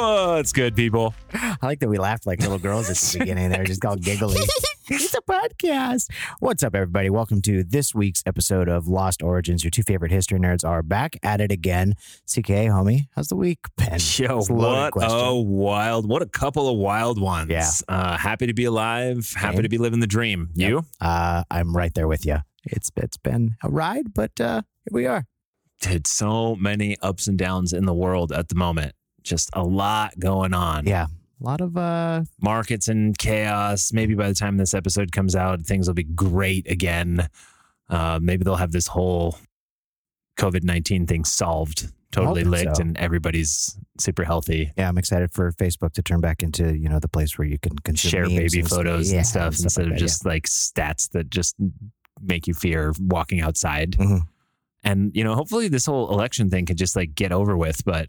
What's good, people? I like that we laughed like little girls at the beginning there, just all giggly. It's a podcast. What's up, everybody? Welcome to this week's episode of Lost Origins. Your two favorite history nerds are back at it again. CK, homie, how's the week been? Yo, what a couple of wild ones. Yeah. Happy to be alive. Happy to be living the dream. Yep. You? I'm right there with you. It's been a ride, but here we are. Had so many ups and downs in the world at the moment. Just a lot going on. Yeah. A lot of markets and chaos. Maybe by the time this episode comes out, things will be great again. Maybe they'll have this whole COVID-19 thing solved, totally licked, so. And everybody's super healthy. Yeah, I'm excited for Facebook to turn back into, you know, the place where you can share baby photos and stuff instead of just like stats that just make you fear walking outside. Mm-hmm. And, you know, hopefully this whole election thing can just like get over with, but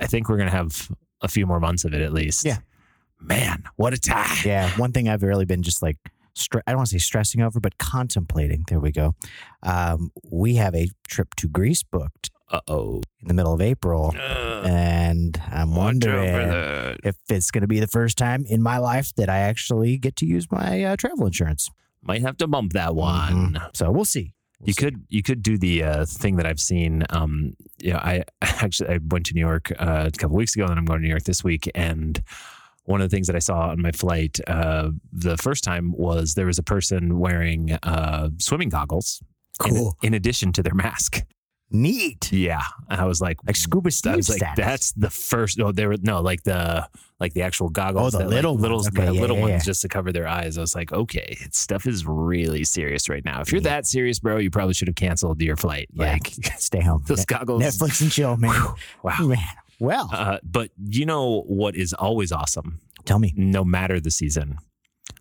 I think we're going to have a few more months of it at least. Yeah. Man, what a time. Yeah. One thing I've really been just like, I don't want to say stressing over, but contemplating. There we go. We have a trip to Greece booked. Uh-oh. In the middle of April. And I'm wondering if it's going to be the first time in my life that I actually get to use my travel insurance. Might have to bump that one. Mm-hmm. So we'll see. You could do the thing that I've seen. You know, I went to New York a couple weeks ago, and then I'm going to New York this week. And one of the things that I saw on my flight the first time was there was a person wearing swimming goggles. Cool. In addition to their mask. Neat. Yeah, and I was like scuba Steve. I was like, status. That's the first. Oh, like the actual goggles. Oh, the little ones just to cover their eyes. I was like, okay, stuff is really serious right now. If you're that serious, bro, you probably should have canceled your flight. Yeah. Like, stay home. Those goggles, Netflix and chill, man. Whew, wow, man. Well, but you know what is always awesome? Tell me. No matter the season.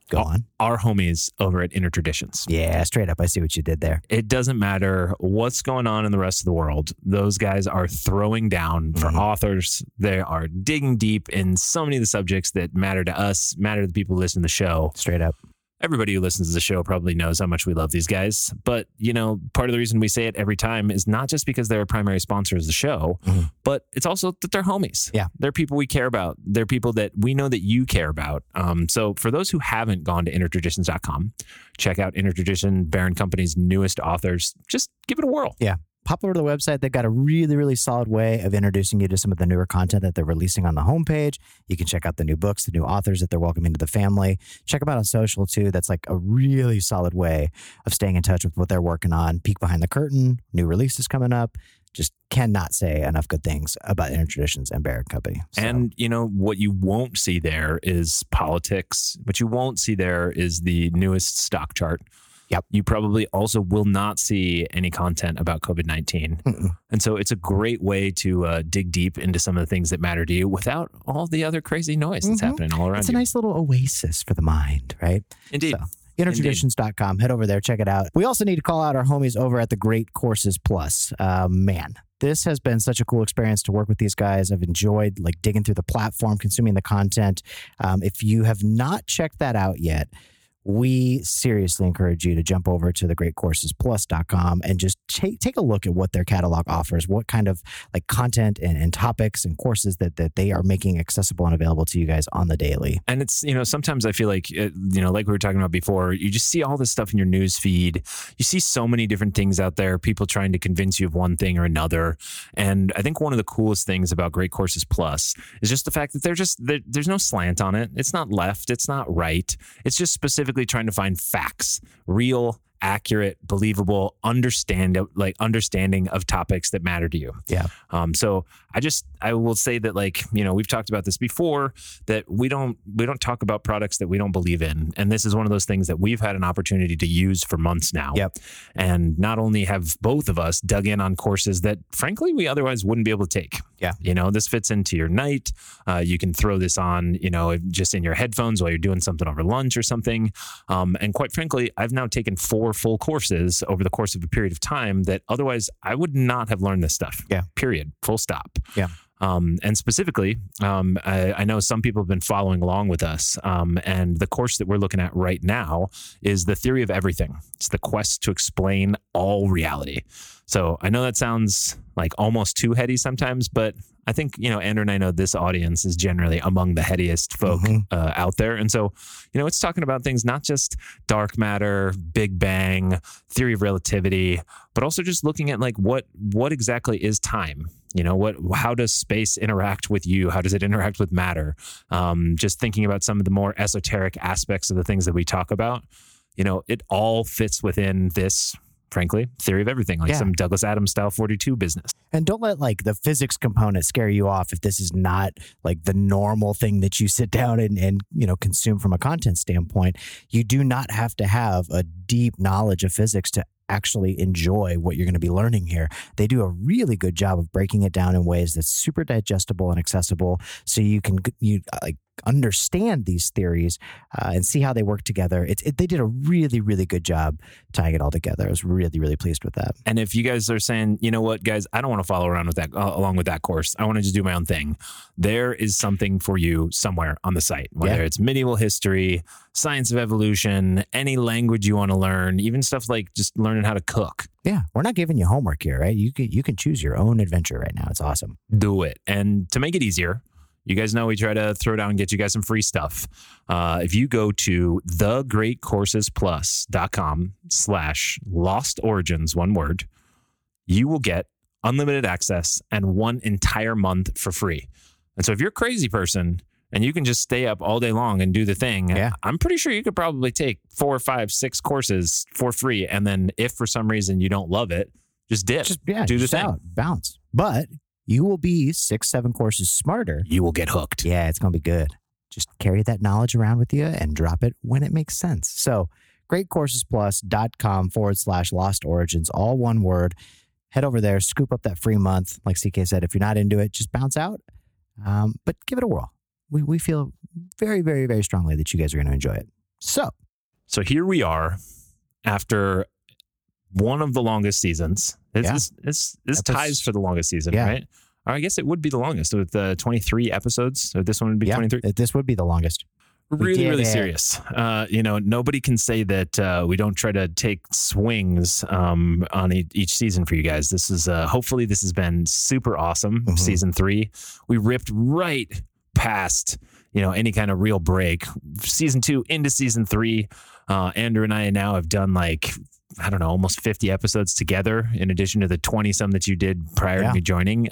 Go on. Our homies over at Inner Traditions. Yeah, straight up. I see what you did there. It doesn't matter what's going on in the rest of the world. Those guys are throwing down for authors. They are digging deep in so many of the subjects that matter to us, matter to the people who listen to the show. Straight up. Everybody who listens to the show probably knows how much we love these guys. But, you know, part of the reason we say it every time is not just because they're a primary sponsor of the show, but it's also that they're homies. Yeah. They're people we care about. They're people that we know that you care about. So for those who haven't gone to innertraditions.com, check out Inner Tradition, Bear Company's newest authors. Just give it a whirl. Yeah. Pop over to the website. They've got a really, really solid way of introducing you to some of the newer content that they're releasing on the homepage. You can check out the new books, the new authors that they're welcoming to the family. Check them out on social, too. That's like a really solid way of staying in touch with what they're working on. Peek behind the curtain. New releases coming up. Just cannot say enough good things about Inner Traditions and Bear Company. So. And, you know, what you won't see there is politics. What you won't see there is the newest stock chart. Yep. You probably also will not see any content about COVID-19. Mm-mm. And so it's a great way to dig deep into some of the things that matter to you without all the other crazy noise that's happening all around you. It's a nice little oasis for the mind, right? Indeed. So. Innertraditions.com. Head over there. Check it out. We also need to call out our homies over at The Great Courses Plus. Man, this has been such a cool experience to work with these guys. I've enjoyed like digging through the platform, consuming the content. If you have not checked that out yet, we seriously encourage you to jump over to thegreatcoursesplus.com and just take a look at what their catalog offers, what kind of like content and topics and courses that they are making accessible and available to you guys on the daily. And it's, you know, sometimes I feel like, you know, like we were talking about before, you just see all this stuff in your news feed. You see so many different things out there, people trying to convince you of one thing or another. And I think one of the coolest things about Great Courses Plus is just the fact that there's no slant on it. It's not left. It's not right. It's just specifically trying to find facts, real, accurate, believable, understanding of topics that matter to you. Yeah. So I will say that, like, you know, we've talked about this before, that we don't talk about products that we don't believe in. And this is one of those things that we've had an opportunity to use for months now. Yep. And not only have both of us dug in on courses that frankly, we otherwise wouldn't be able to take. Yeah. You know, this fits into your night. You can throw this on, you know, just in your headphones while you're doing something over lunch or something. And quite frankly, I've now taken 4 full courses over the course of a period of time that otherwise I would not have learned this stuff. Yeah. Period. Full stop. Yeah. And specifically, I know some people have been following along with us. And the course that we're looking at right now is The Theory of Everything. It's the quest to explain all reality. So I know that sounds like almost too heady sometimes, but I think, you know, Andrew and I know this audience is generally among the headiest folk out there. And so, you know, it's talking about things, not just dark matter, Big Bang, theory of relativity, but also just looking at like what exactly is time? You know, how does space interact with you? How does it interact with matter? Just thinking about some of the more esoteric aspects of the things that we talk about, you know, it all fits within this, frankly, theory of everything, like some Douglas Adams style 42 business. And don't let like the physics component scare you off if this is not like the normal thing that you sit down and you know, consume from a content standpoint. You do not have to have a deep knowledge of physics to actually enjoy what you're going to be learning here. They do a really good job of breaking it down in ways that's super digestible and accessible, so you can understand these theories and see how they work together. They did a really, really good job tying it all together. I was really, really pleased with that. And if you guys are saying, you know what, guys, I don't want to follow around with that along with that course, I want to just do my own thing, there is something for you somewhere on the site, whether it's medieval history, science of evolution, any language you want to learn, even stuff like just learning how to cook. Yeah, we're not giving you homework here, right? You can choose your own adventure right now. It's awesome. Do it. And to make it easier, you guys know we try to throw down and get you guys some free stuff. If you go to thegreatcoursesplus.com/Lost Origins, one word, you will get unlimited access and one entire month for free. And so if you're a crazy person and you can just stay up all day long and do the thing, I'm pretty sure you could probably take 4, 5, 6 courses for free. And then if for some reason you don't love it, just dip. Do the thing. Bounce. But you will be 6, 7 courses smarter. You will get hooked. Yeah, it's going to be good. Just carry that knowledge around with you and drop it when it makes sense. So greatcoursesplus.com/Lost Origins, all one word. Head over there, scoop up that free month. Like CK said, if you're not into it, just bounce out. But give it a whirl. We feel very, very, very strongly that you guys are going to enjoy it. So here we are after one of the longest seasons. This ties for the longest season, right? Or I guess it would be the longest with 23 episodes. So this one would be 23. This would be the longest. Really serious. You know, nobody can say that we don't try to take swings on each season for you guys. This is hopefully this has been super awesome. Mm-hmm. Season 3, we ripped right past, you know, any kind of real break. Season 2 into season 3. Andrew and I now have done like, I don't know, almost 50 episodes together in addition to the 20 some that you did prior to me joining.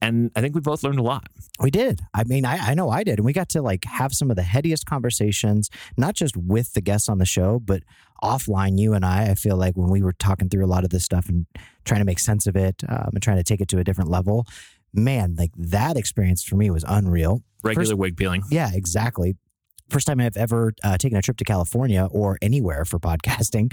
And I think we both learned a lot. We did. I mean, I know I did. And we got to like have some of the headiest conversations, not just with the guests on the show, but offline, you and I feel like when we were talking through a lot of this stuff and trying to make sense of it and trying to take it to a different level, man, like that experience for me was unreal. Regular wig peeling. Yeah, exactly. First time I've ever taken a trip to California or anywhere for podcasting.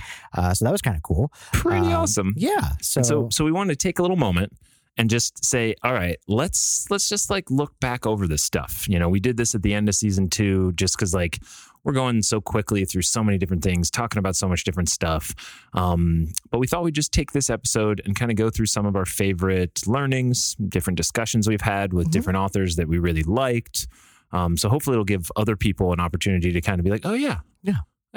So that was kind of cool. Pretty awesome. Yeah. So we wanted to take a little moment and just say, all right, let's just like look back over this stuff. You know, we did this at the end of season 2, just because like we're going so quickly through so many different things, talking about so much different stuff. But we thought we'd just take this episode and kind of go through some of our favorite learnings, different discussions we've had with different authors that we really liked. So hopefully it'll give other people an opportunity to kind of be like, oh yeah,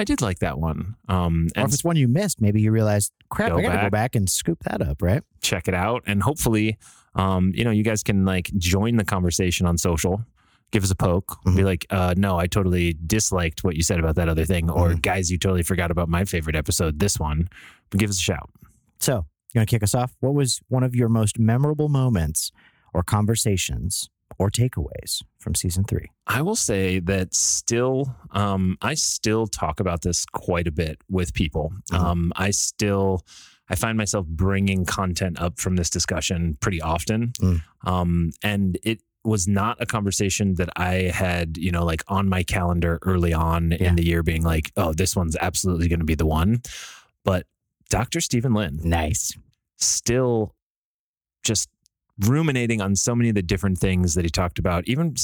I did like that one. Or if it's one you missed, maybe you realize, crap, I gotta go back and scoop that up, right? Check it out. And hopefully, you know, you guys can like join the conversation on social, give us a poke, be like, no, I totally disliked what you said about that other thing. Or guys, you totally forgot about my favorite episode, this one, but give us a shout. So you want to kick us off? What was one of your most memorable moments or conversations or takeaways from season 3? I will say that still, I still talk about this quite a bit with people. I find myself bringing content up from this discussion pretty often. And it was not a conversation that I had, you know, like on my calendar early on in the year being like, oh, this one's absolutely going to be the one. But Dr. Steven Lin. Nice. Still just ruminating on so many of the different things that he talked about, even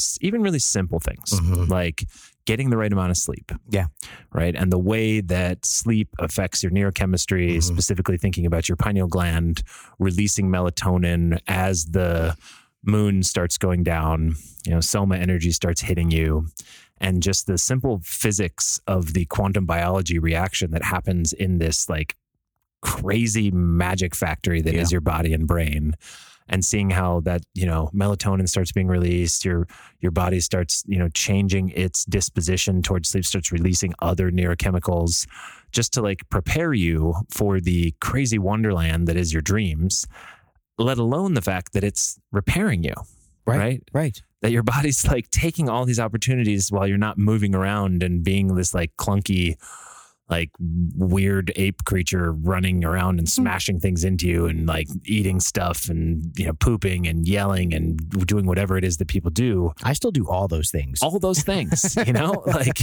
really simple things like getting the right amount of sleep. Yeah. Right. And the way that sleep affects your neurochemistry, specifically thinking about your pineal gland, releasing melatonin as the moon starts going down, you know, soma energy starts hitting you. And just the simple physics of the quantum biology reaction that happens in this like crazy magic factory that is your body and brain, and seeing how that, you know, melatonin starts being released, your body starts, you know, changing its disposition towards sleep, starts releasing other neurochemicals just to like prepare you for the crazy wonderland that is your dreams, let alone the fact that it's repairing you. Right. That your body's like taking all these opportunities while you're not moving around and being this like clunky, like weird ape creature running around and smashing things into you and like eating stuff and, you know, pooping and yelling and doing whatever it is that people do. I still do all those things. You know, like,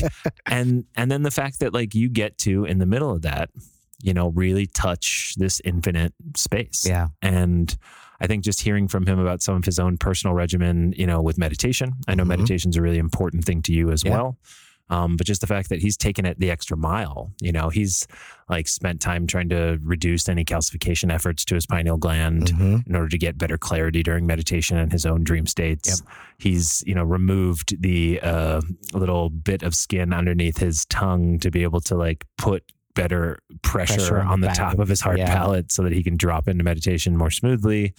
and then the fact that like you get to, in the middle of that, you know, really touch this infinite space. Yeah. And I think just hearing from him about some of his own personal regimen, you know, with meditation. I know meditation's a really important thing to you as well. But just the fact that he's taken it the extra mile, you know, he's like spent time trying to reduce any calcification efforts to his pineal gland in order to get better clarity during meditation and his own dream states. Yep. He's, you know, removed the little bit of skin underneath his tongue to be able to like put better pressure on the top of his hard palate so that he can drop into meditation more smoothly.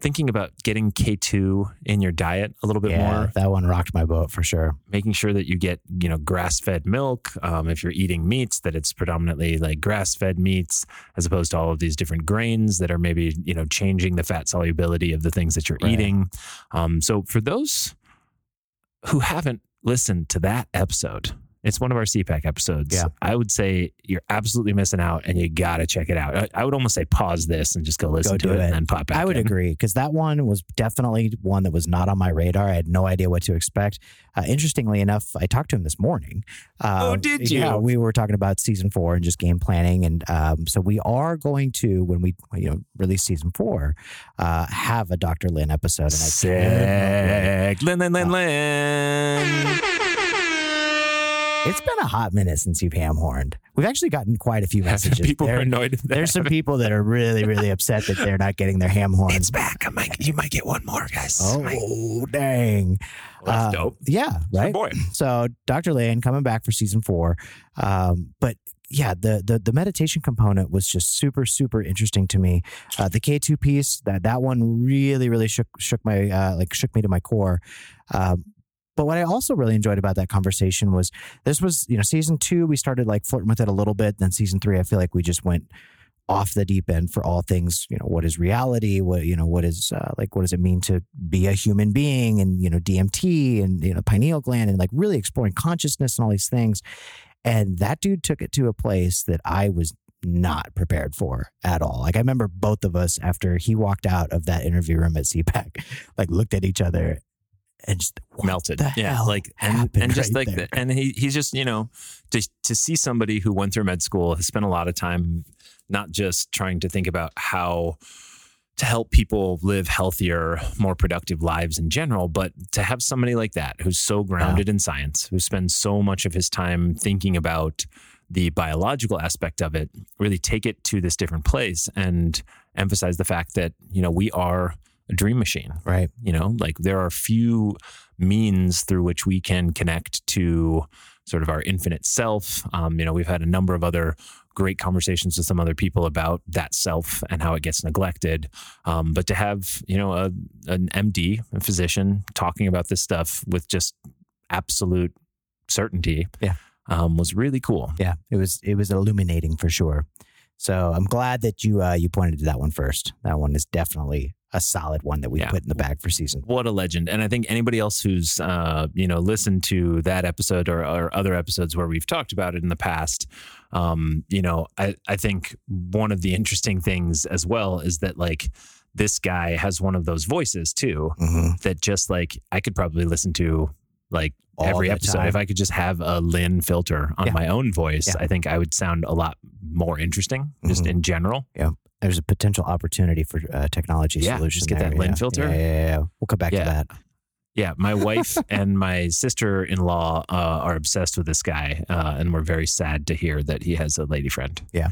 Thinking about getting K2 in your diet a little bit more. That one rocked my boat for sure. Making sure that you get, you know, grass-fed milk. If you're eating meats, that it's predominantly like grass-fed meats as opposed to all of these different grains that are maybe, you know, changing the fat solubility of the things that you're eating. So for those who haven't listened to that episode, it's one of our CPAC episodes. Yeah. I would say you're absolutely missing out and you got to check it out. I would almost say pause this and just go listen to it and then pop back in. I would agree, because that one was definitely one that was not on my radar. I had no idea what to expect. Interestingly enough, I talked to him this morning. Oh, did you? Yeah, we were talking about season 4 and just game planning. And so we are going to, when we release season 4, have a Dr. Lin episode. And sick. Lin. It's been a hot minute since you've ham-horned. We've actually gotten quite a few messages. People are annoyed at that. There's some people that are really, really upset that they're not getting their ham-horned. It's back. You might get one more, guys. Oh, dang. Well, that's dope. Yeah, right? Boy. So Dr. Lane coming back for season 4. But yeah, the meditation component was just super, super interesting to me. The K2 piece, that one really, really shook me to my core. But what I also really enjoyed about that conversation was this was, season 2, we started like flirting with it a little bit. Then season 3, I feel like we just went off the deep end for all things, what is reality? What does it mean to be a human being, and, DMT and, pineal gland, and like really exploring consciousness and all these things. And that dude took it to a place that I was not prepared for at all. Like I remember both of us after he walked out of that interview room at CPAC, like looked at each other and just melted. And he's just, to see somebody who went through med school, has spent a lot of time not just trying to think about how to help people live healthier, more productive lives in general, but to have somebody like that who's so grounded in science, who spends so much of his time thinking about the biological aspect of it, really take it to this different place and emphasize the fact that, we are a dream machine, right? There are few means through which we can connect to sort of our infinite self. We've had a number of other great conversations with some other people about that self and how it gets neglected. But to have, an MD, a physician, talking about this stuff with just absolute certainty was really cool. Yeah, it was illuminating for sure. So I'm glad that you pointed to that one first. That one is definitely a solid one that we put in the bag for season. What a legend. And I think anybody else who's, listened to that episode or other episodes where we've talked about it in the past, I think one of the interesting things as well is that like this guy has one of those voices too, that just like, I could probably listen to like all every episode. If I could just have a Lin filter on my own voice, I think I would sound a lot more interesting just in general. Yeah. There's a potential opporty for technology solutions. Just get that Lin filter. Yeah. We'll come back to that. Yeah. My wife and my sister-in-law are obsessed with this guy, and we're very sad to hear that he has a lady friend. Yeah.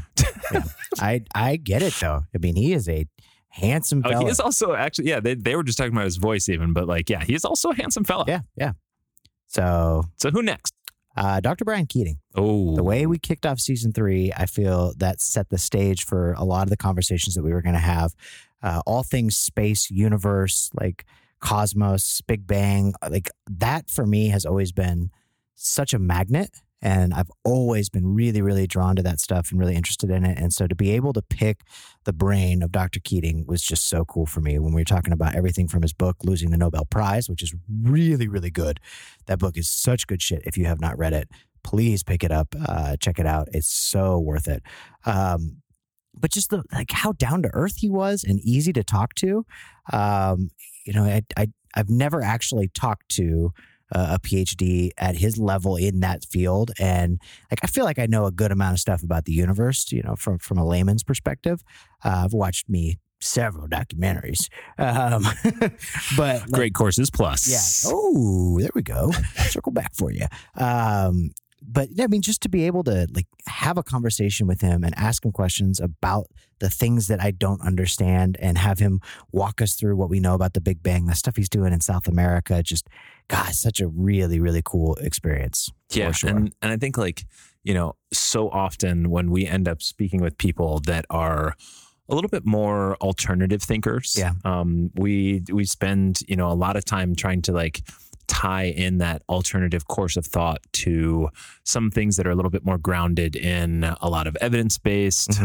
I get it though. I mean, he is a handsome fella. He is also actually, they were just talking about his voice even, but like, he is also a handsome fella. Yeah. So who next? Dr. Brian Keating. Oh, the way we kicked off season 3, I feel that set the stage for a lot of the conversations that we were going to have. All things space, universe, like cosmos, Big Bang, like that for me has always been such a magnet. And I've always been really, really drawn to that stuff and really interested in it. And so to be able to pick the brain of Dr. Keating was just so cool for me when we were talking about everything from his book, Losing the Nobel Prize, which is really, really good. That book is such good shit. If you have not read it, please pick it up. Check it out. It's so worth it. But just the, like how down to earth he was and easy to talk to. You know, I've never actually talked to a PhD at his level in that field. And like, I feel like I know a good amount of stuff about the universe, you know, from a layman's perspective. I've watched several documentaries, but like, Great Courses Plus. Yeah. Oh, there we go. Circle back for you. But I mean, just to be able to like have a conversation with him and ask him questions about the things that I don't understand and have him walk us through what we know about the Big Bang, the stuff he's doing in South America, just, God, such a really, really cool experience. Yeah. Sure. And I think like, you know, so often when we end up speaking with people that are a little bit more alternative thinkers, yeah. We spend, you know, a lot of time trying to like tie in that alternative course of thought to some things that are a little bit more grounded in a lot of evidence-based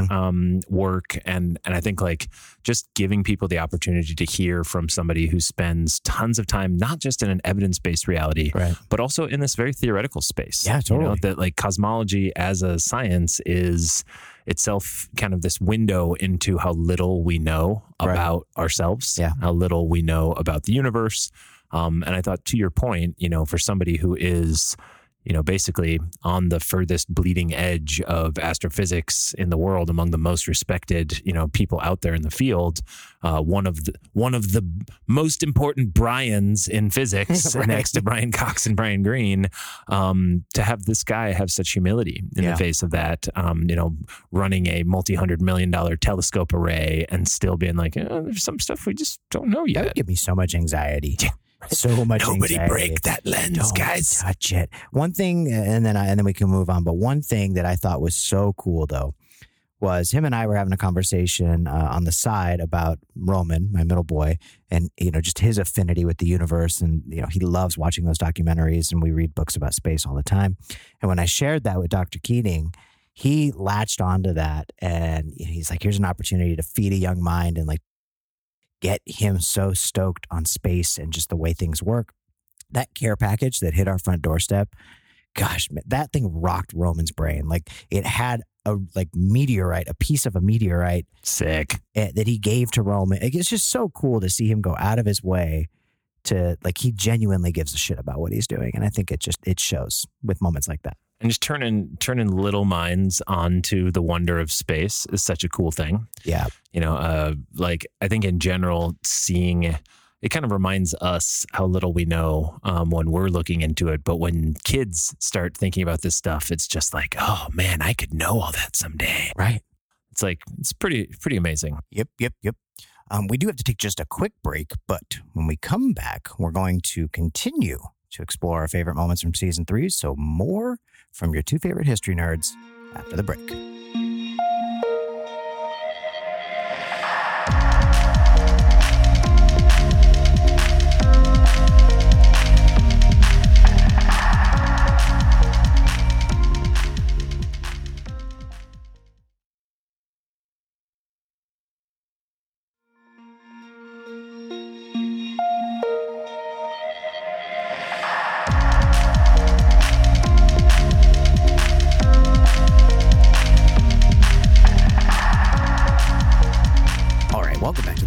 work. And I think like just giving people the opportunity to hear from somebody who spends tons of time, not just in an evidence-based reality, right, but also in this very theoretical space. Yeah, totally. You know, that like cosmology as a science is itself kind of this window into how little we know about ourselves, how little we know about the universe. And I thought, to your point, you know, for somebody who is, you know, basically on the furthest bleeding edge of astrophysics in the world, among the most respected, you know, people out there in the field, one of the most important Brians in physics, right, next to Brian Cox and Brian Green, to have this guy have such humility in the face of that, you know, running a multi-$100 million telescope array and still being like, there's some stuff we just don't know yet. That would give me so much anxiety. Yeah. So much. Nobody anxiety. Break that lens, don't guys. Touch it. One thing, and then we can move on. But one thing that I thought was so cool, though, was him and I were having a conversation on the side about Roman, my middle boy, and you know, just his affinity with the universe, and you know, he loves watching those documentaries, and we read books about space all the time. And when I shared that with Dr. Keating, he latched onto that, and he's like, "Here's an opportunity to feed a young mind and like get him so stoked on space and just the way things work." That care package that hit our front doorstep, gosh, man, that thing rocked Roman's brain. Like it had a like meteorite, a piece of a meteorite, sick, that he gave to Roman. It's just so cool to see him go out of his way to like, he genuinely gives a shit about what he's doing, and I think it shows with moments like that. And just turning little minds onto the wonder of space is such a cool thing. Yeah. You know, like I think in general, seeing it kind of reminds us how little we know when we're looking into it. But when kids start thinking about this stuff, it's just like, oh man, I could know all that someday. Right. It's like, it's pretty amazing. Yep. We do have to take just a quick break, but when we come back, we're going to continue to explore our favorite moments from season 3. So more from your two favorite history nerds after the break.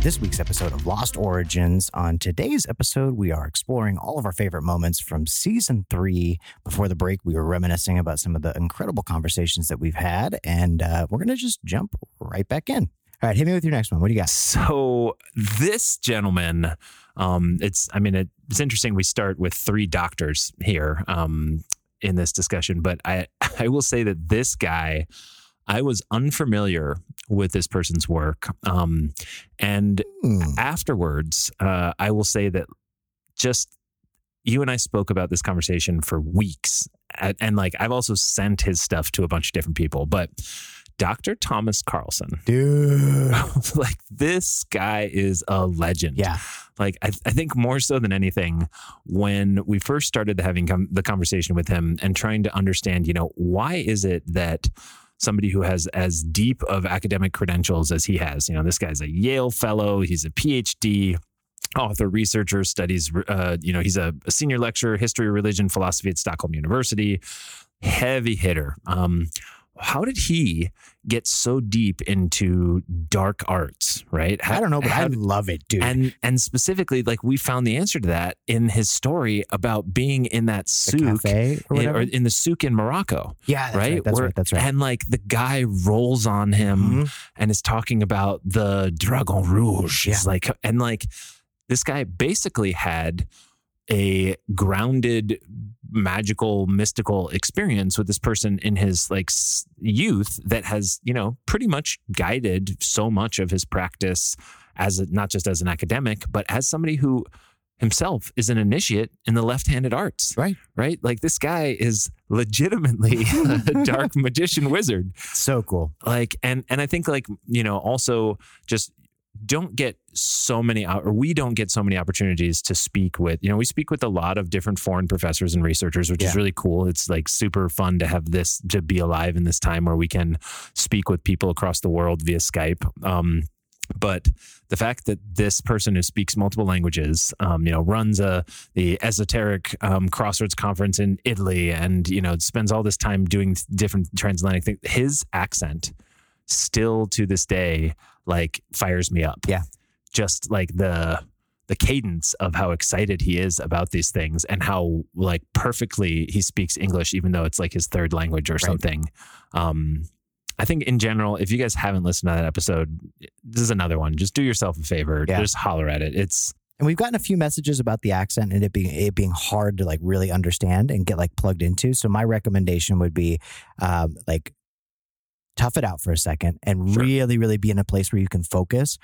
This week's episode of Lost Origins. On today's episode, we are exploring all of our favorite moments from season 3. Before the break, we were reminiscing about some of the incredible conversations that we've had, and we're going to just jump right back in. All right, hit me with your next one. What do you got? So this gentleman, it's interesting. We start with 3 doctors here in this discussion, but I will say that this guy, I was unfamiliar with this person's work. Afterwards, I will say that just you and I spoke about this conversation for weeks and like I've also sent his stuff to a bunch of different people, but Dr. Thomas Carlson, dude, like this guy is a legend. Yeah. Like I think more so than anything, when we first started having the conversation with him and trying to understand, you know, why is it that somebody who has as deep of academic credentials as he has, you know, this guy's a Yale fellow, he's a PhD, author, researcher, studies, you know, he's a senior lecturer, history, religion, philosophy at Stockholm University, heavy hitter. How did he get so deep into dark arts, right? I don't know, but I love it, dude. And specifically, like, we found the answer to that in his story about being in that souk, or in the souk in Morocco. Yeah, that's right? That's right. And, like, the guy rolls on him and is talking about the Dragon Rouge. Yeah. And this guy basically had a grounded, magical, mystical experience with this person in his like youth that has, you know, pretty much guided so much of his practice as not just as an academic, but as somebody who himself is an initiate in the left-handed arts. Right. Right. Like this guy is legitimately a dark magician wizard. So cool. Like, and I think like, you know, also just we don't get so many opportunities to speak with, you know, we speak with a lot of different foreign professors and researchers, which is really cool. It's like super fun to have this, to be alive in this time where we can speak with people across the world via Skype. But the fact that this person who speaks multiple languages, you know, runs the esoteric crossroads conference in Italy and, you know, spends all this time doing different transatlantic things, his accent still to this day, like fires me up. Yeah. Just like the cadence of how excited he is about these things and how like perfectly he speaks English, even though it's like his third language or something. I think in general, if you guys haven't listened to that episode, this is another one. Just do yourself a favor. Yeah. Just holler at it. And we've gotten a few messages about the accent and it being hard to like really understand and get like plugged into. So my recommendation would be like, tough it out for a second and really, really be in a place where you can focus.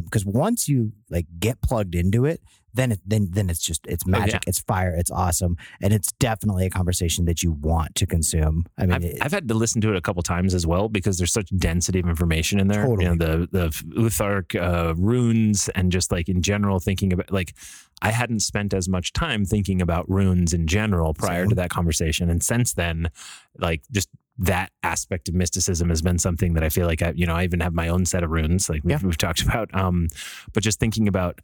Because once you like get plugged into it, then it's just, it's magic, it's fire, it's awesome. And it's definitely a conversation that you want to consume. I mean, I've had to listen to it a couple times as well because there's such density of information in there. Totally. You know, the Uthark runes and just like in general thinking about like, I hadn't spent as much time thinking about runes in general prior to that conversation. And since then, like just that aspect of mysticism has been something that I feel like I even have my own set of runes, like we've talked about. But just thinking about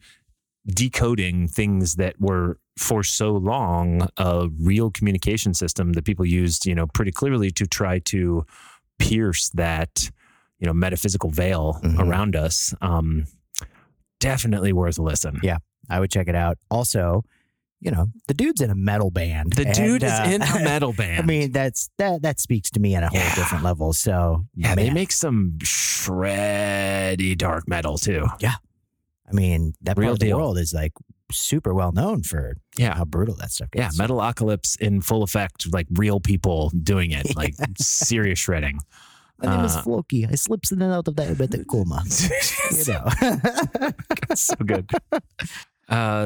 decoding things that were for so long a real communication system that people used, you know, pretty clearly to try to pierce that, you know, metaphysical veil around us. Definitely worth a listen. Yeah, I would check it out. Also, you know, the dude's in a metal band. Is in a metal band. I mean, that speaks to me on a whole different level. So yeah, man. They make some shreddy dark metal too. Yeah. I mean, that real part of the world is like super well known for how brutal that stuff gets. Yeah, Metalocalypse in full effect, like real people doing it, like serious shredding. My name is Floki. I slips in and out of diabetic coma. You know. So good.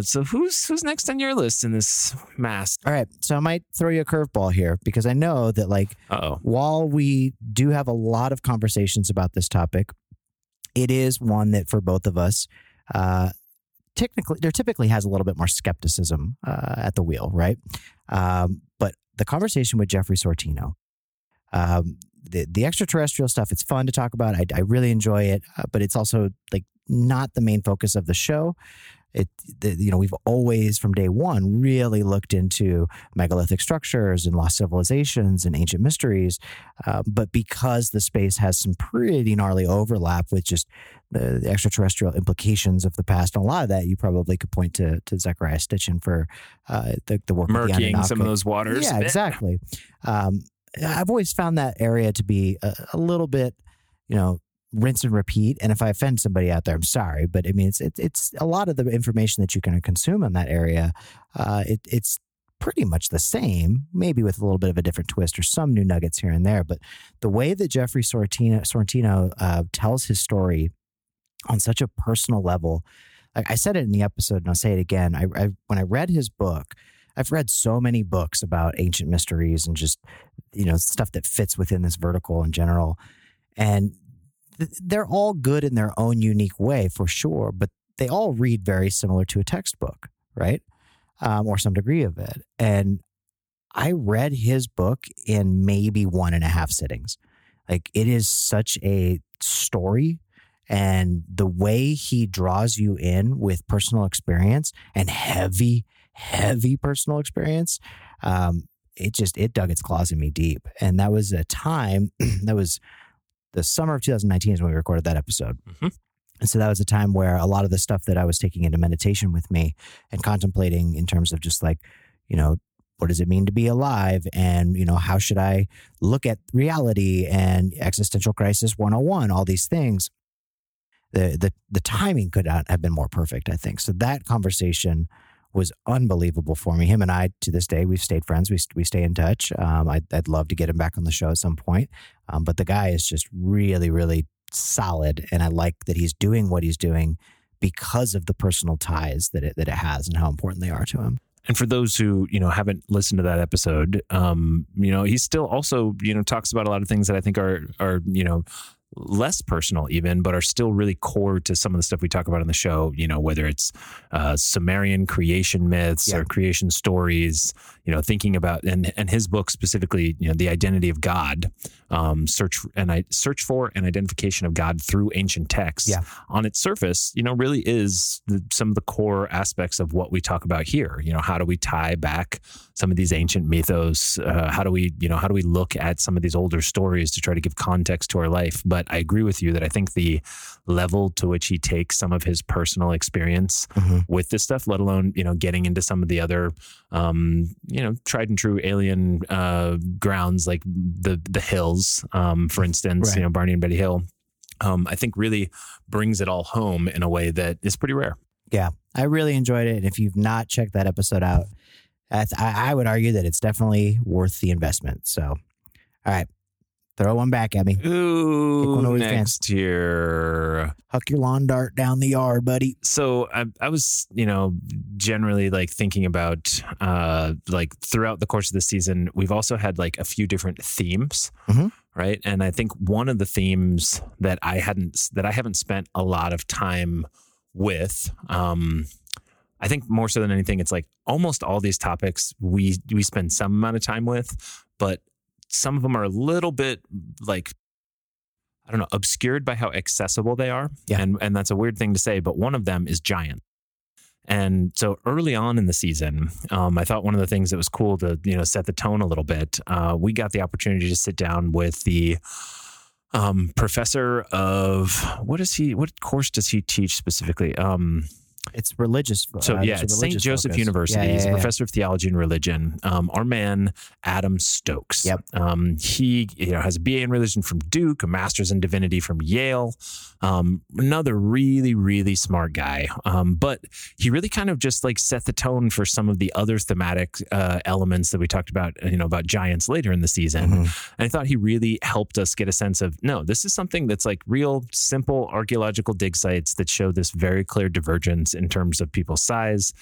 So who's next on your list in this mask? All right. So I might throw you a curveball here because I know that like, while we do have a lot of conversations about this topic, it is one that for both of us, typically has a little bit more skepticism, at the wheel. Right. But the conversation with Jeffrey Sorrentino, the extraterrestrial stuff, it's fun to talk about. I really enjoy it, but it's also like not the main focus of the show. You know, we've always from day one really looked into megalithic structures and lost civilizations and ancient mysteries. But because the space has some pretty gnarly overlap with just the extraterrestrial implications of the past, and a lot of that you probably could point to Zechariah Sitchin for the work murkying of some of those waters. Yeah, exactly. I've always found that area to be a little bit, you know, rinse and repeat. And if I offend somebody out there, I'm sorry, but I mean, it's a lot of the information that you can consume in that area. It's pretty much the same, maybe with a little bit of a different twist or some new nuggets here and there. But the way that Jeffrey Sorrentino tells his story on such a personal level, I said it in the episode and I'll say it again. When I read his book, I've read so many books about ancient mysteries and just, you know, stuff that fits within this vertical in general. And they're all good in their own unique way, for sure, but they all read very similar to a textbook, right? Or some degree of it. And I read his book in maybe 1.5 sittings. Like, it is such a story, and the way he draws you in with personal experience and heavy, heavy personal experience, it dug its claws in me deep. And that was a time, that was the summer of 2019 is when we recorded that episode. Mm-hmm. And so that was a time where a lot of the stuff that I was taking into meditation with me and contemplating in terms of just like, you know, what does it mean to be alive? And, you know, how should I look at reality and existential crisis 101, all these things. The timing could not have been more perfect, I think. So that conversation was unbelievable for me. Him and I, to this day, we've stayed friends. We stay in touch. I'd love to get him back on the show at some point. But the guy is just really, really solid. And I like that he's doing what he's doing because of the personal ties that it has and how important they are to him. And for those who, you know, haven't listened to that episode, you know, he still also, you know, talks about a lot of things that I think are, you know, less personal even, but are still really core to some of the stuff we talk about on the show, you know, whether it's Sumerian creation myths or creation stories, you know, thinking about, and his book specifically, you know, the identity of God, search for an identification of God through ancient texts on its surface, you know, really is some of the core aspects of what we talk about here. You know, how do we tie back some of these ancient mythos? How do we look at some of these older stories to try to give context to our life? But I agree with you that I think the level to which he takes some of his personal experience with this stuff, let alone, you know, getting into some of the other, you know, tried and true alien grounds, like the Hills, for instance, you know, Barney and Betty Hill, I think really brings it all home in a way that is pretty rare. Yeah, I really enjoyed it. And if you've not checked that episode out, I would argue that it's definitely worth the investment. So, all right. Throw one back at me. Ooh, next year. Huck your lawn dart down the yard, buddy. So I was, you know, generally like thinking about like throughout the course of the season, we've also had like a few different themes, right? And I think one of the themes that I haven't spent a lot of time with, I think more so than anything, it's like almost all these topics we spend some amount of time with, but some of them are a little bit like, I don't know, obscured by how accessible they are. Yeah. And that's a weird thing to say, but one of them is giant. And so early on in the season, I thought one of the things that was cool to, you know, set the tone a little bit, we got the opportunity to sit down with the professor of, what course does he teach specifically? It's religious. So yeah, it's St. Joseph's University. Yeah, he's a professor of theology and religion. Our man, Adam Stokes. Yep. He has a BA in religion from Duke, a master's in divinity from Yale. Another really, really smart guy. But he really kind of just like set the tone for some of the other thematic elements that we talked about, you know, about giants later in the season. And I thought he really helped us get a sense of, no, this is something that's like real simple archaeological dig sites that show this very clear divergence in terms of people's size.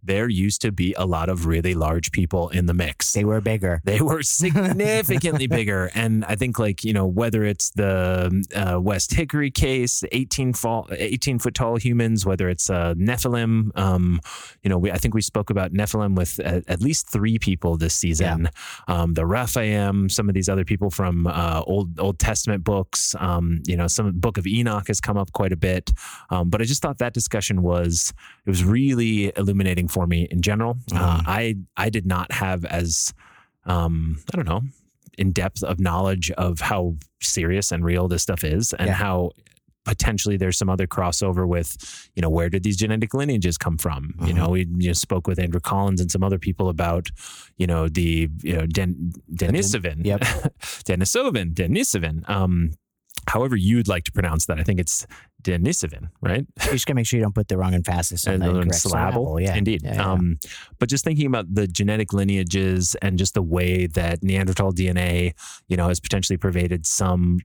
There used to be a lot of really large people in the mix. They were bigger. They were significantly bigger. And I think like, you know, whether it's the West Hickory case, 18-foot tall humans, whether it's Nephilim, you know, I think we spoke about Nephilim with at least 3 people this season. Yeah. The Rephaim, some of these other people from Old Testament books, you know, some Book of Enoch has come up quite a bit. But I just thought that discussion was really illuminating for me in general. I did not have as, I don't know, in depth of knowledge of how serious and real this stuff is and how potentially there's some other crossover with, you know, where did these genetic lineages come from? You know, we just spoke with Andrew Collins and some other people about, you know, the, you know, Denisovan. Yep. Denisovan. However you'd like to pronounce that. I think it's Denisovan, right? You just gotta make sure you don't put the wrong emphasis on the incorrect syllable. Yeah, indeed. Yeah. But just thinking about the genetic lineages and just the way that Neanderthal DNA, you know, has potentially pervaded some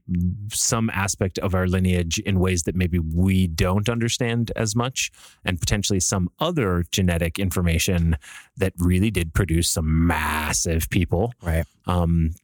aspect of our lineage in ways that maybe we don't understand as much, and potentially some other genetic information that really did produce some massive people. Right.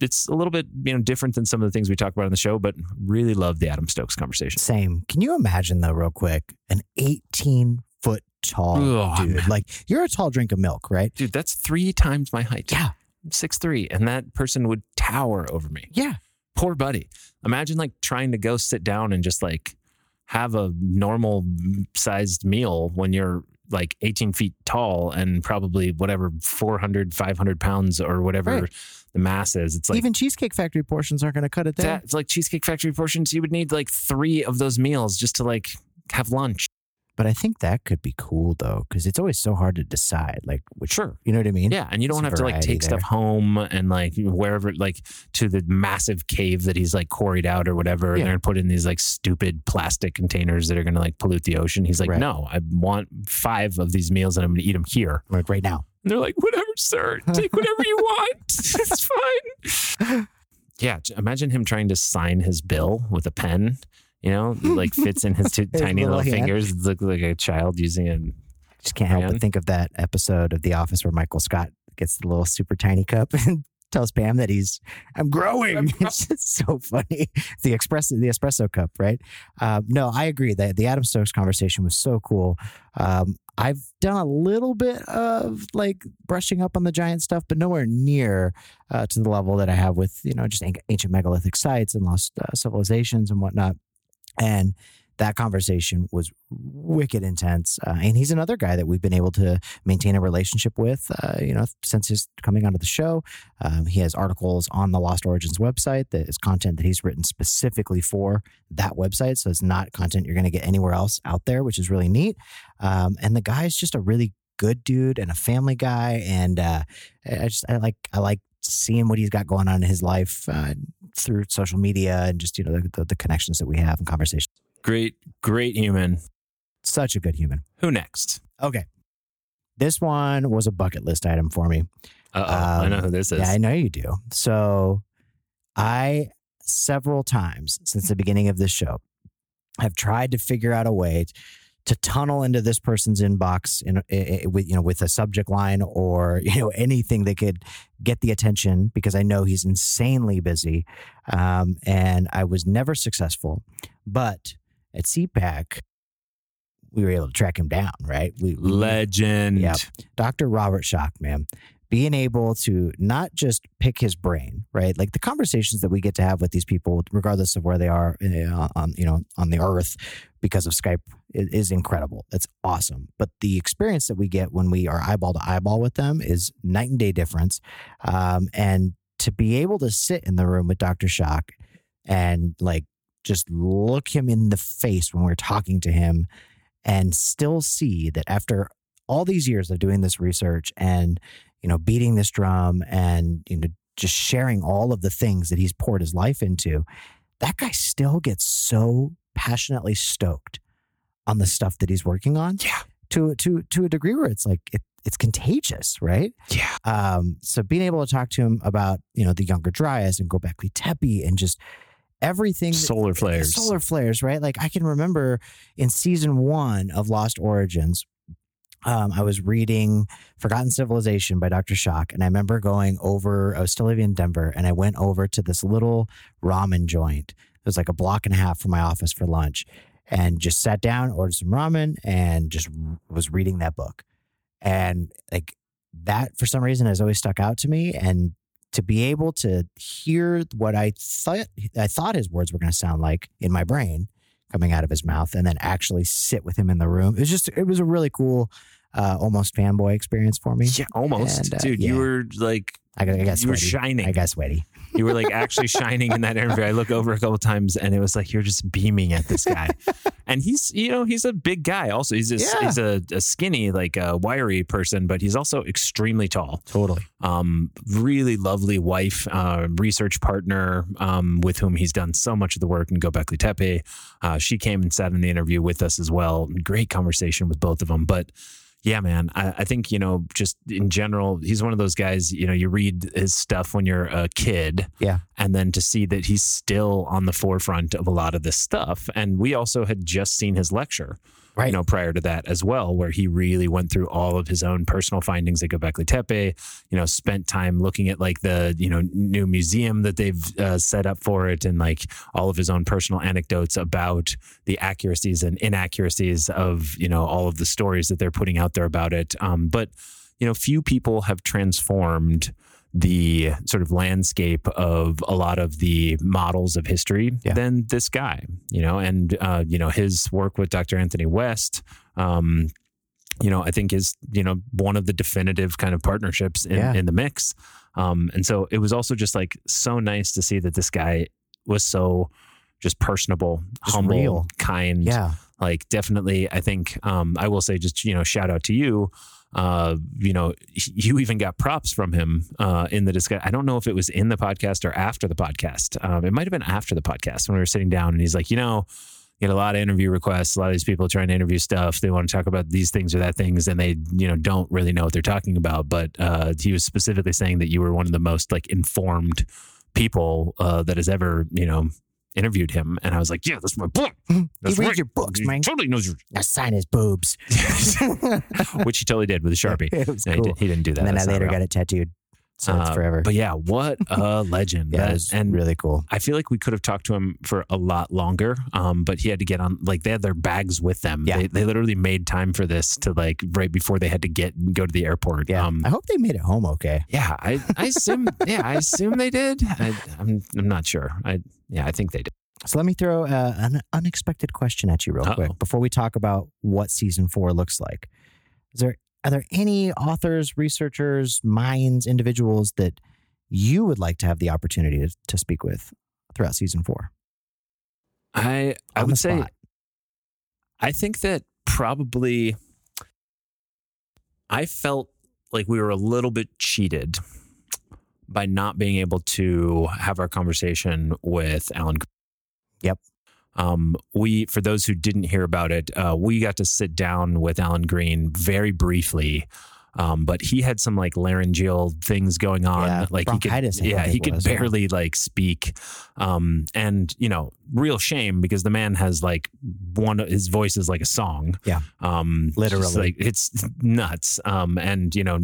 It's a little bit, you know, different than some of the things we talk about on the show, but really love the Adam Stokes conversation. Same. Can you imagine though, real quick, an 18-foot tall dude? Man. Like, you're a tall drink of milk, right? Dude, that's 3 times my height. Yeah. 6'3", and that person would tower over me. Yeah. Poor buddy. Imagine like trying to go sit down and just like have a normal sized meal when you're like 18 feet tall and probably whatever, 400, 500 pounds or whatever right. the mass is. It's like, even Cheesecake Factory portions aren't going to cut it there. It's like Cheesecake Factory portions. You would need like 3 of those meals just to like have lunch. But I think that could be cool though, because it's always so hard to decide, like, which, sure. You know what I mean? Yeah. And you don't have to like take stuff home and like wherever, like to the massive cave that he's like quarried out or whatever. Yeah. And they're going to put in these like stupid plastic containers that are going to like pollute the ocean. He's like, right. No, I want 5 of these meals and I'm going to eat them here. Like right now. And they're like, whatever, sir, take whatever you want. It's fine. Yeah. Imagine him trying to sign his bill with a pen. You know, like fits in his tiny little fingers. Look like a child using it. Just can't help but think of that episode of The Office where Michael Scott gets the little super tiny cup and tells Pam that I'm growing. It's just so funny. The espresso cup, right? No, I agree that the Adam Stokes conversation was so cool. I've done a little bit of like brushing up on the giant stuff, but nowhere near to the level that I have with, you know, just ancient megalithic sites and lost civilizations and whatnot. And that conversation was wicked intense. And he's another guy that we've been able to maintain a relationship with, you know, since his coming onto the show. He has articles on the Lost Origins website that is content that he's written specifically for that website. So it's not content you're going to get anywhere else out there, which is really neat. And the guy is just a really good dude and a family guy. And I like seeing what he's got going on in his life through social media and just, you know, the connections that we have and conversations. Great human. Such a good human. Who next? Okay. This one was a bucket list item for me. I know who this is. Yeah, I know you do. So I, several times since the beginning of this show, have tried to figure out a way to tunnel into this person's inbox with a subject line or, you know, anything that could get the attention, because I know he's insanely busy. And I was never successful. But at CPAC, we were able to track him down, right? Legend. Yeah. Dr. Robert Schoch, man. Being able to not just pick his brain, right? Like the conversations that we get to have with these people, regardless of where they are on the earth because of Skype, is incredible. It's awesome. But the experience that we get when we are eyeball to eyeball with them is night and day difference. And to be able to sit in the room with Dr. Schoch and like just look him in the face when we're talking to him and still see that after all these years of doing this research and, you know, beating this drum and, you know, just sharing all of the things that he's poured his life into, that guy still gets so passionately stoked on the stuff that he's working on. Yeah. To a degree where it's like it's contagious, right? Yeah. So being able to talk to him about, you know, the Younger Dryas and Gobekli Tepe and just everything. Solar flares, right? Like I can remember in season 1 of Lost Origins, I was reading Forgotten Civilization by Dr. Schoch, and I remember I was still living in Denver, and I went over to this little ramen joint. It was like a block and a half from my office for lunch, and just sat down, ordered some ramen, and just was reading that book. And like that, for some reason, has always stuck out to me. And to be able to hear what I thought his words were going to sound like in my brain coming out of his mouth, and then actually sit with him in the room. It was a really cool, almost fanboy experience for me. Yeah, almost. And, dude, yeah. You were like I got sweaty. You were shining. I got sweaty. You were like actually shining in that interview. I looked over a couple times and it was like, you're just beaming at this guy. And he's, you know, he's a big guy also. He's just, yeah. He's a skinny, like a wiry person, but he's also extremely tall. Totally. Really lovely wife, research partner, with whom he's done so much of the work in Gobekli Tepe. She came and sat in the interview with us as well. Great conversation with both of them. But yeah, man, I think, you know, just in general, he's one of those guys, you know, you read his stuff when you're a kid. Yeah. And then to see that he's still on the forefront of a lot of this stuff. And we also had just seen his lecture, right, you know, prior to that as well, where he really went through all of his own personal findings at Gobekli Tepe, you know, spent time looking at like the, you know, new museum that they've set up for it, and like all of his own personal anecdotes about the accuracies and inaccuracies of, you know, all of the stories that they're putting out there about it. But, you know, few people have transformed the sort of landscape of a lot of the models of history, yeah, than this guy, you know, and, you know, his work with Dr. Anthony West, you know, I think is, you know, one of the definitive kind of partnerships in, yeah, in the mix. And so it was also just like so nice to see that this guy was so just personable, just humble, real, kind. Yeah. Like definitely, I think, I will say just, you know, shout out to you. You know, you even got props from him in the discussion. I don't know if it was in the podcast or after the podcast. It might have been after the podcast when we were sitting down, and he's like, you know, you get a lot of interview requests. A lot of these people trying to interview stuff. They want to talk about these things or that things, and they, you know, don't really know what they're talking about. But he was specifically saying that you were one of the most like informed people that has ever, you know, interviewed him. And I was like, yeah, that's my book. That's he reads right. your books, man. He totally knows your... Now sign his boobs. Which he totally did with a Sharpie. It was cool. He didn't do that. And then I later got it tattooed. So it's forever. But yeah, what a legend. Yeah, and really cool. I feel like we could have talked to him for a lot longer, but he had to get on, like they had their bags with them. Yeah. They literally made time for this to like right before they had to go to the airport. Yeah. I hope they made it home okay. Yeah, I assume yeah, I assume they did. I'm not sure. I think they did. So let me throw an unexpected question at you real quick before we talk about what season 4 looks like. Are there any authors, researchers, minds, individuals that you would like to have the opportunity to speak with throughout season 4? I would say, I think that probably I felt like we were a little bit cheated by not being able to have our conversation with Alan Green. Yep. We, for those who didn't hear about it, we got to sit down with Alan Green very briefly, but he had some like laryngeal things going on. Yeah, like he could barely like speak. And you know, real shame because the man has like his voice is like a song. Yeah. Literally. Just, like, it's nuts. And you know,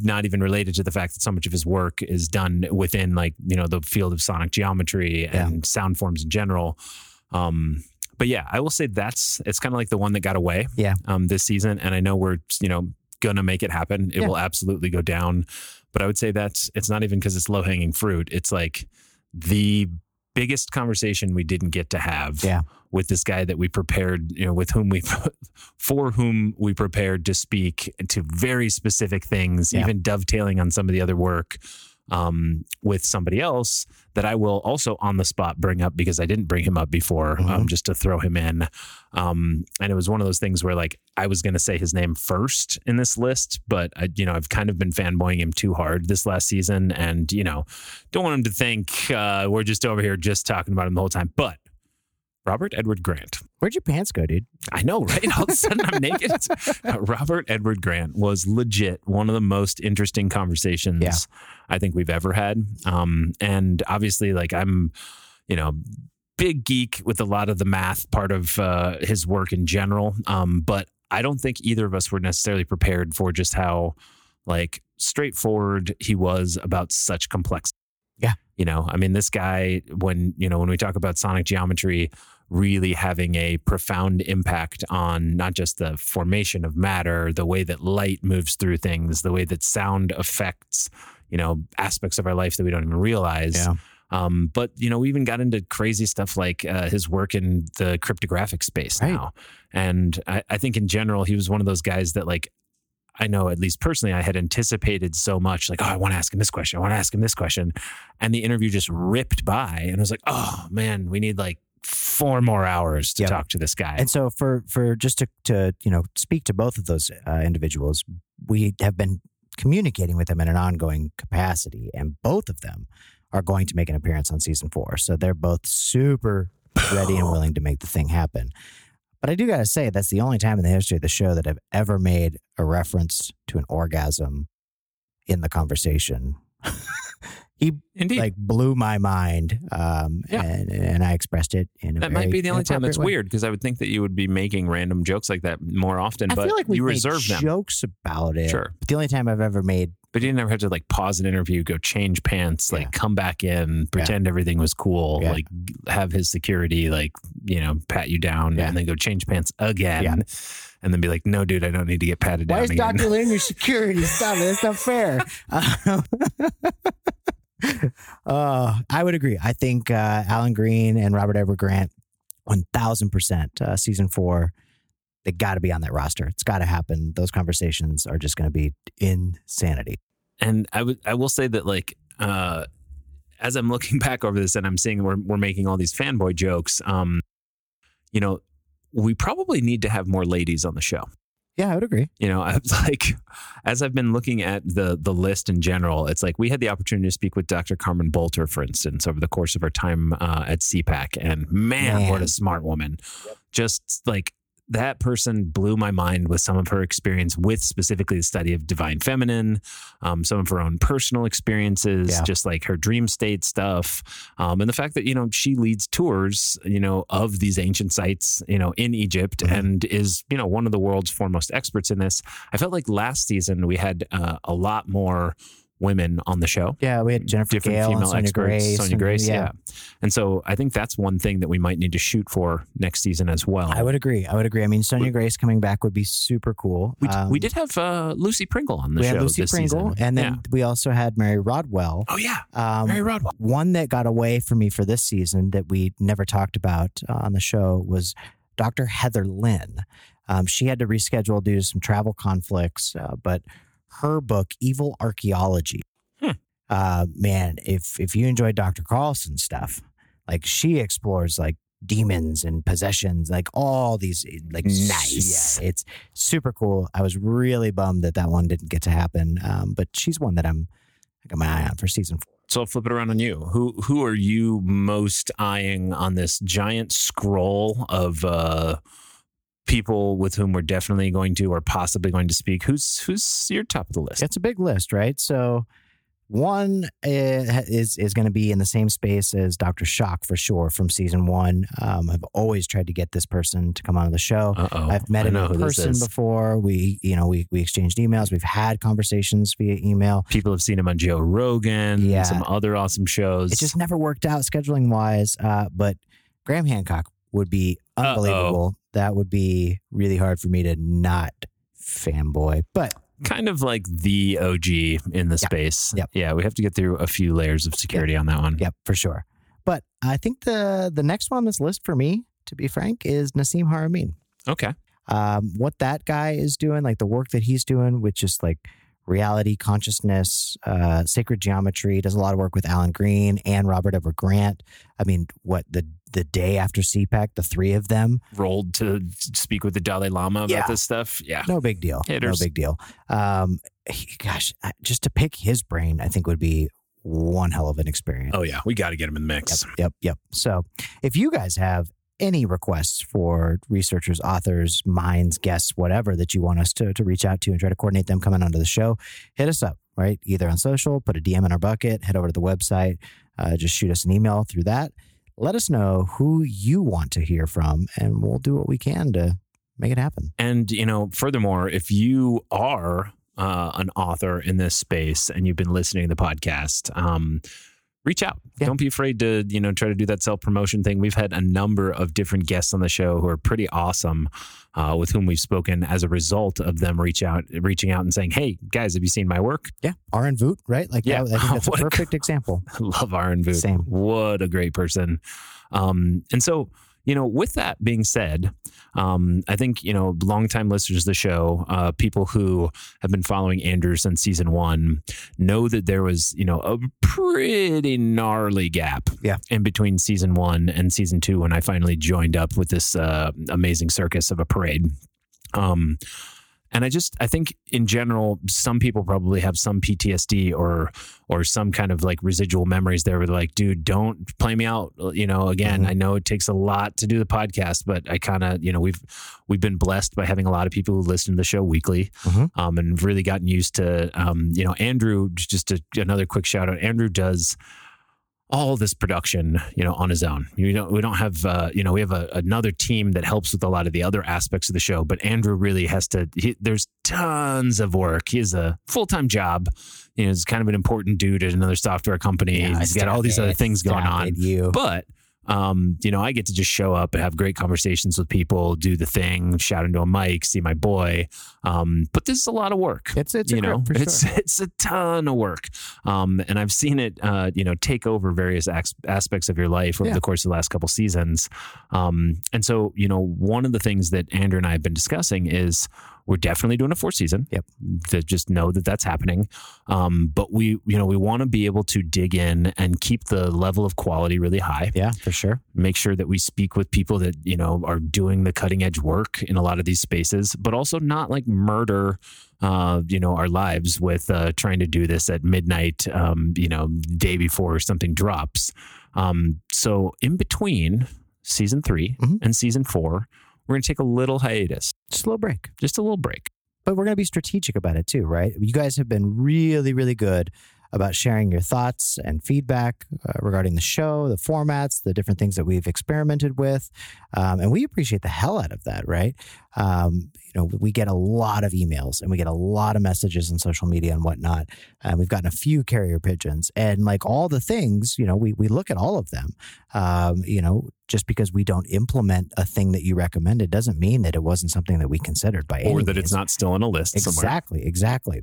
not even related to the fact that so much of his work is done within like, you know, the field of sonic geometry and sound forms in general. But yeah, I will say it's kind of like the one that got away this season. And I know we're, you know, going to make it happen. It will absolutely go down. But I would say it's not even because it's low hanging fruit. It's like the biggest conversation we didn't get to have with this guy that we prepared, you know, for whom we prepared to speak to very specific things, even dovetailing on some of the other work. With somebody else that I will also on the spot bring up because I didn't bring him up before, just to throw him in. And it was one of those things where like I was going to say his name first in this list, but I've kind of been fanboying him too hard this last season, and you know, don't want him to think we're just over here just talking about him the whole time. But Robert Edward Grant. Where'd your pants go, dude? I know, right? All of a sudden I'm naked. Robert Edward Grant was legit one of the most interesting conversations I think we've ever had. And obviously, like I'm, you know, big geek with a lot of the math part of his work in general. But I don't think either of us were necessarily prepared for just how like straightforward he was about such complexity. Yeah. You know, I mean, this guy, when we talk about sonic geometry really having a profound impact on not just the formation of matter, the way that light moves through things, the way that sound affects, you know, aspects of our life that we don't even realize. Yeah. But, you know, we even got into crazy stuff like his work in the cryptographic space now. And I think in general, he was one of those guys that like, I know, at least personally, I had anticipated so much, like, oh, I want to ask him this question. I want to ask him this question. And the interview just ripped by. And I was like, oh, man, we need like 4 more hours to talk to this guy. And so for just to you know, speak to both of those individuals, we have been communicating with them in an ongoing capacity. And both of them are going to make an appearance on season 4. So they're both super ready and willing to make the thing happen. But I do got to say, that's the only time in the history of the show that I've ever made a reference to an orgasm in the conversation. He like blew my mind, and I expressed it in a that very might be the only time. That's way. Weird, because I would think that you would be making random jokes like that more often, I but feel like we you reserve them. Jokes about it. Sure. But the only time I've ever made... But you never had to like pause an interview, go change pants, like come back in, pretend everything was cool, like have his security, like, you know, pat you down and then go change pants again and then be like, no, dude, I don't need to get patted down again. Why is Dr. Lin your security? Stop it. That's not fair. I would agree. I think Alan Green and Robert Edward Grant, 1000%, season 4. They got to be on that roster. It's got to happen. Those conversations are just going to be insanity. And I will say that, like, as I'm looking back over this and I'm seeing we're making all these fanboy jokes, you know, we probably need to have more ladies on the show. Yeah, I would agree. You know, I was like, as I've been looking at the list in general, it's like we had the opportunity to speak with Dr. Carmen Bolter, for instance, over the course of our time at CPAC. And man, what a smart woman. Yep. Just like, that person blew my mind with some of her experience with specifically the study of divine feminine, some of her own personal experiences, just like her dream state stuff. And the fact that, you know, she leads tours, you know, of these ancient sites, you know, in Egypt and is, you know, one of the world's foremost experts in this. I felt like last season we had a lot more women on the show. Yeah, we had Jennifer different Gale female experts, Sonya Grace. And so I think that's one thing that we might need to shoot for next season as well. I would agree. I mean, Sonya Grace coming back would be super cool. We did have Lucy Pringle on the show. We had Lucy Pringle season. And then we also had Mary Rodwell. Oh yeah, Mary Rodwell. One that got away from me for this season that we never talked about on the show was Dr. Heather Lin. She had to reschedule due to some travel conflicts, but her book, Evil Archaeology. Man, if you enjoy Dr. Carlson stuff, like she explores like demons and possessions, like all these, like nice. Yeah, it's super cool. I was really bummed that one didn't get to happen, but she's one that I got my eye on for season 4. So I'll flip it around on you. Who are you most eyeing on this giant scroll of people with whom we're definitely going to or possibly going to speak? Who's your top of the list? It's a big list, right? So one is going to be in the same space as Dr. Schoch for sure from season 1. I've always tried to get this person to come on the show. I've met him in person before. We exchanged emails. We've had conversations via email. People have seen him on Joe Rogan and some other awesome shows. It just never worked out scheduling wise. But Graham Hancock would be unbelievable. That would be really hard for me to not fanboy, but kind of like the OG in the space. Yep. Yeah, we have to get through a few layers of security on that one. Yep, for sure. But I think the next one on this list for me, to be frank, is Nassim Haramein. Okay. What that guy is doing, like the work that he's doing, which is like reality, consciousness, sacred geometry, does a lot of work with Alan Green and Robert Edward Grant. I mean, what the day after CPAC, the three of them rolled to speak with the Dalai Lama about this stuff. Yeah. No big deal. Hitters. No big deal. Just to pick his brain, I think would be one hell of an experience. Oh yeah. We got to get him in the mix. Yep. So if you guys have any requests for researchers, authors, minds, guests, whatever that you want us to reach out to and try to coordinate them coming onto the show, hit us up, right? Either on social, put a DM in our bucket, head over to the website, just shoot us an email through that. Let us know who you want to hear from, and we'll do what we can to make it happen. And, you know, furthermore, if you are an author in this space and you've been listening to the podcast, reach out. Yeah. Don't be afraid to, you know, try to do that self-promotion thing. We've had a number of different guests on the show who are pretty awesome, with whom we've spoken as a result of them reaching out and saying, hey, guys, have you seen my work? Yeah. R and Voot, right? Like, yeah, I think that's a perfect example. I love R and Voot. Same. What a great person. And so, You know, with that being said, I think, you know, longtime listeners of the show, people who have been following Andrew since season one know that there was, you know, a pretty gnarly gap in between season one and season two when I finally joined up with this amazing circus of a parade. And I think in general, some people probably have some PTSD or some kind of like residual memories there where they're like, dude, don't play me out. You know, again, I know it takes a lot to do the podcast, but I kind of, you know, we've been blessed by having a lot of people who listen to the show weekly, and really gotten used to, you know, Andrew, just another quick shout out. Andrew does all this production, you know, on his own. We don't have, you know, we have another team that helps with a lot of the other aspects of the show, but Andrew really has to, there's tons of work. He has a full-time job. You know, he's kind of an important dude at another software company. Yeah, he's got all these other things going on, but you know, I get to just show up and have great conversations with people, do the thing, shout into a mic, see my boy. But this is a lot of work. It's you know, it's a ton of work. And I've seen it, you know, take over various aspects of your life over the course of the last couple seasons. And so, you know, one of the things that Andrew and I have been discussing is we're definitely doing a fourth season. Yep. To just know that that's happening. But we want to be able to dig in and keep the level of quality really high. Yeah, for sure. Make sure that we speak with people that, you know, are doing the cutting edge work in a lot of these spaces, but also not like murder, you know, our lives with trying to do this at midnight, you know, day before something drops. So in between season 3 and season 4, we're going to take a little hiatus. Just a little break. But we're going to be strategic about it too, right? You guys have been really, really good about sharing your thoughts and feedback regarding the show, the formats, the different things that we've experimented with. And we appreciate the hell out of that, right? You know, we get a lot of emails and we get a lot of messages on social media and whatnot. And we've gotten a few carrier pigeons and like all the things, you know, we look at all of them. You know, just because we don't implement a thing that you recommended doesn't mean that it wasn't something that we considered by any means. Or that it's not still on a list somewhere. Exactly.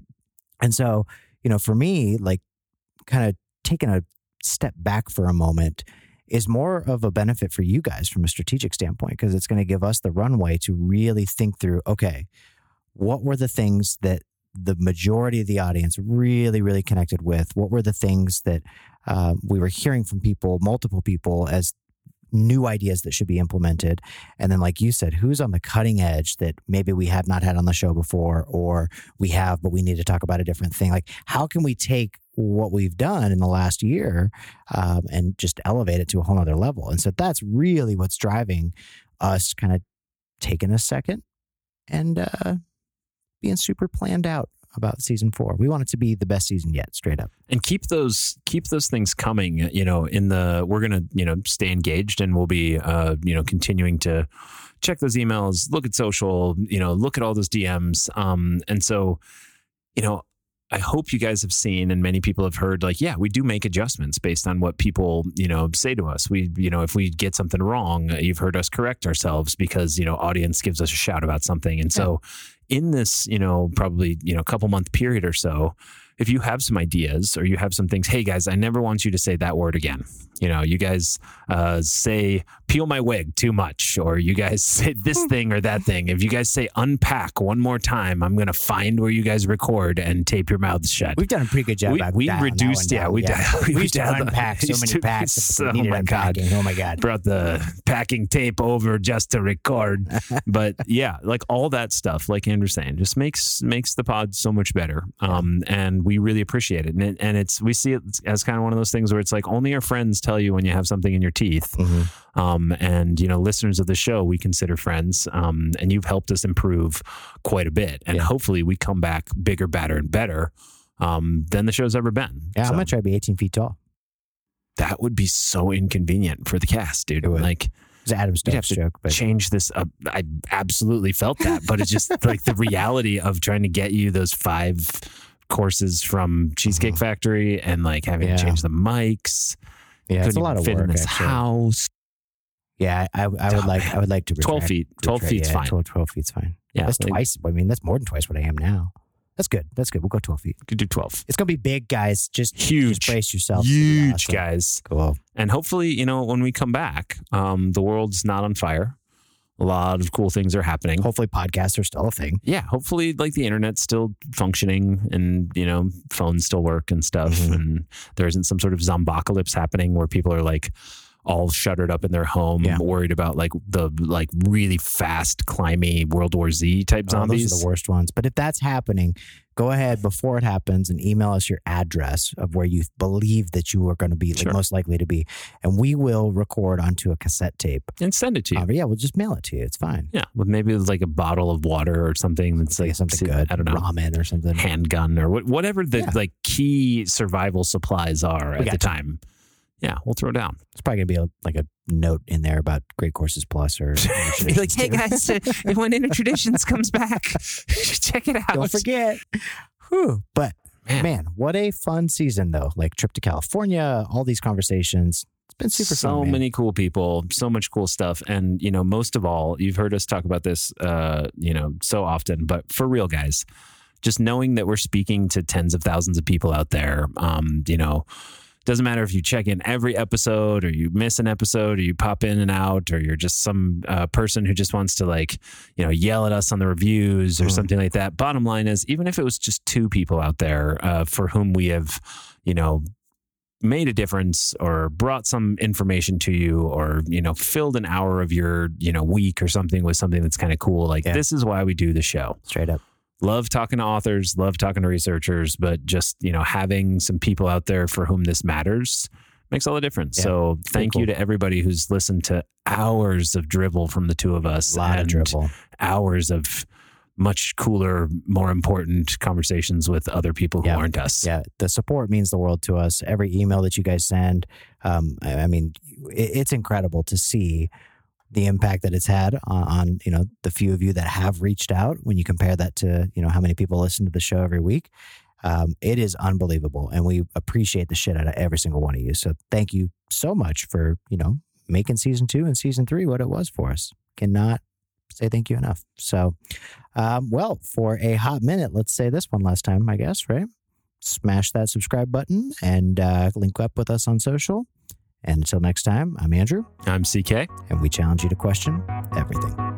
And so, you know, for me, like kind of taking a step back for a moment is more of a benefit for you guys from a strategic standpoint, because it's going to give us the runway to really think through, okay, what were the things that the majority of the audience really, really connected with? What were the things that we were hearing from people, multiple people, as new ideas that should be implemented? And then, like you said, who's on the cutting edge that maybe we have not had on the show before, or we have, but we need to talk about a different thing? Like, how can we take what we've done in the last year and just elevate it to a whole nother level? And so that's really what's driving us kind of taking a second and being super planned out about season 4. We want it to be the best season yet, straight up. And keep those things coming, you know, we're going to, you know, stay engaged, and we'll be, you know, continuing to check those emails, look at social, you know, look at all those DMs. And so, you know, I hope you guys have seen, and many people have heard, like, yeah, we do make adjustments based on what people, you know, say to us. We, you know, if we get something wrong, you've heard us correct ourselves because, you know, audience gives us a shout about something. And so in this, you know, probably, you know, couple month period or so, if you have some ideas or you have some things, hey guys, I never want you to say that word again. You know, you guys say peel my wig too much, or you guys say this thing or that thing. If you guys say unpack one more time, I'm going to find where you guys record and tape your mouths shut. We've done a pretty good job. We used to unpack so many packs. Oh my God. Brought the packing tape over just to record. But yeah, like all that stuff, like Andrew's saying, just makes the pod so much better. And we really appreciate it. And we see it as kind of one of those things where it's like only our friends tell you when you have something in your teeth. And, you know, listeners of the show, we consider friends, and you've helped us improve quite a bit. And hopefully we come back bigger, badder, and better than the show's ever been. Yeah, so I'm going to try to be 18 feet tall. That would be so inconvenient for the cast, dude. It would. Like, it's Adam Stokes joke. But change this up. I absolutely felt that, but it's just like the reality of trying to get you those 5 courses from Cheesecake Factory and like having to change the mics. Yeah, it's a lot of work. Fit in this house. Yeah, I would like to 12 feet's fine. 12 feet's fine. Yeah, that's twice. I mean, that's more than twice what I am now. That's good. That's good. We'll go 12 feet. We could do 12. It's going to be big, guys. Just huge. Just brace yourself. Huge, guys. Cool. And hopefully, you know, when we come back, the world's not on fire. A lot of cool things are happening. Hopefully podcasts are still a thing. Yeah. Hopefully like the internet's still functioning and, you know, phones still work and stuff. Mm-hmm. And there isn't some sort of zombocalypse happening where people are like all shuttered up in their home, worried about like the like really fast climby World War Z type zombies. Those are the worst ones. But if that's happening, go ahead before it happens and email us your address of where you believe that you are going to be, like most likely to be. And we will record onto a cassette tape. And send it to you. Yeah, we'll just mail it to you. It's fine. Yeah, well, maybe it's like a bottle of water or something that's like something good. I don't know. Ramen or something. Handgun or whatever the like key survival supplies are at the time. Yeah, we'll throw it down. It's probably going to be like a note in there about Great Courses Plus or like, hey guys, when Inner Traditions comes back, check it out. Don't forget. Whew. But man, what a fun season though. Like trip to California, all these conversations. It's been super fun. So many cool people, so much cool stuff. And, you know, most of all, you've heard us talk about this, you know, so often, but for real guys, just knowing that we're speaking to tens of thousands of people out there, you know, doesn't matter if you check in every episode or you miss an episode or you pop in and out or you're just some person who just wants to like, you know, yell at us on the reviews or something like that. Bottom line is, even if it was just two people out there for whom we have, you know, made a difference or brought some information to you or, you know, filled an hour of your, you know, week or something with something that's kind of cool. Like this is why we do the show. Straight up. Love talking to authors, love talking to researchers, but just, you know, having some people out there for whom this matters makes all the difference. Yeah, so thank you to everybody who's listened to hours of drivel from the two of us. A lot of drivel. Hours of much cooler, more important conversations with other people who aren't us. Yeah, the support means the world to us. Every email that you guys send, I mean, it's incredible to see the impact that it's had on, you know, the few of you that have reached out when you compare that to, you know, how many people listen to the show every week. It is unbelievable. And we appreciate the shit out of every single one of you. So thank you so much for, you know, making season 2 and season 3 what it was for us. Cannot say thank you enough. So, well, for a hot minute, let's say this one last time, I guess, right? Smash that subscribe button and link up with us on social. And until next time, I'm Andrew. I'm CK. And we challenge you to question everything.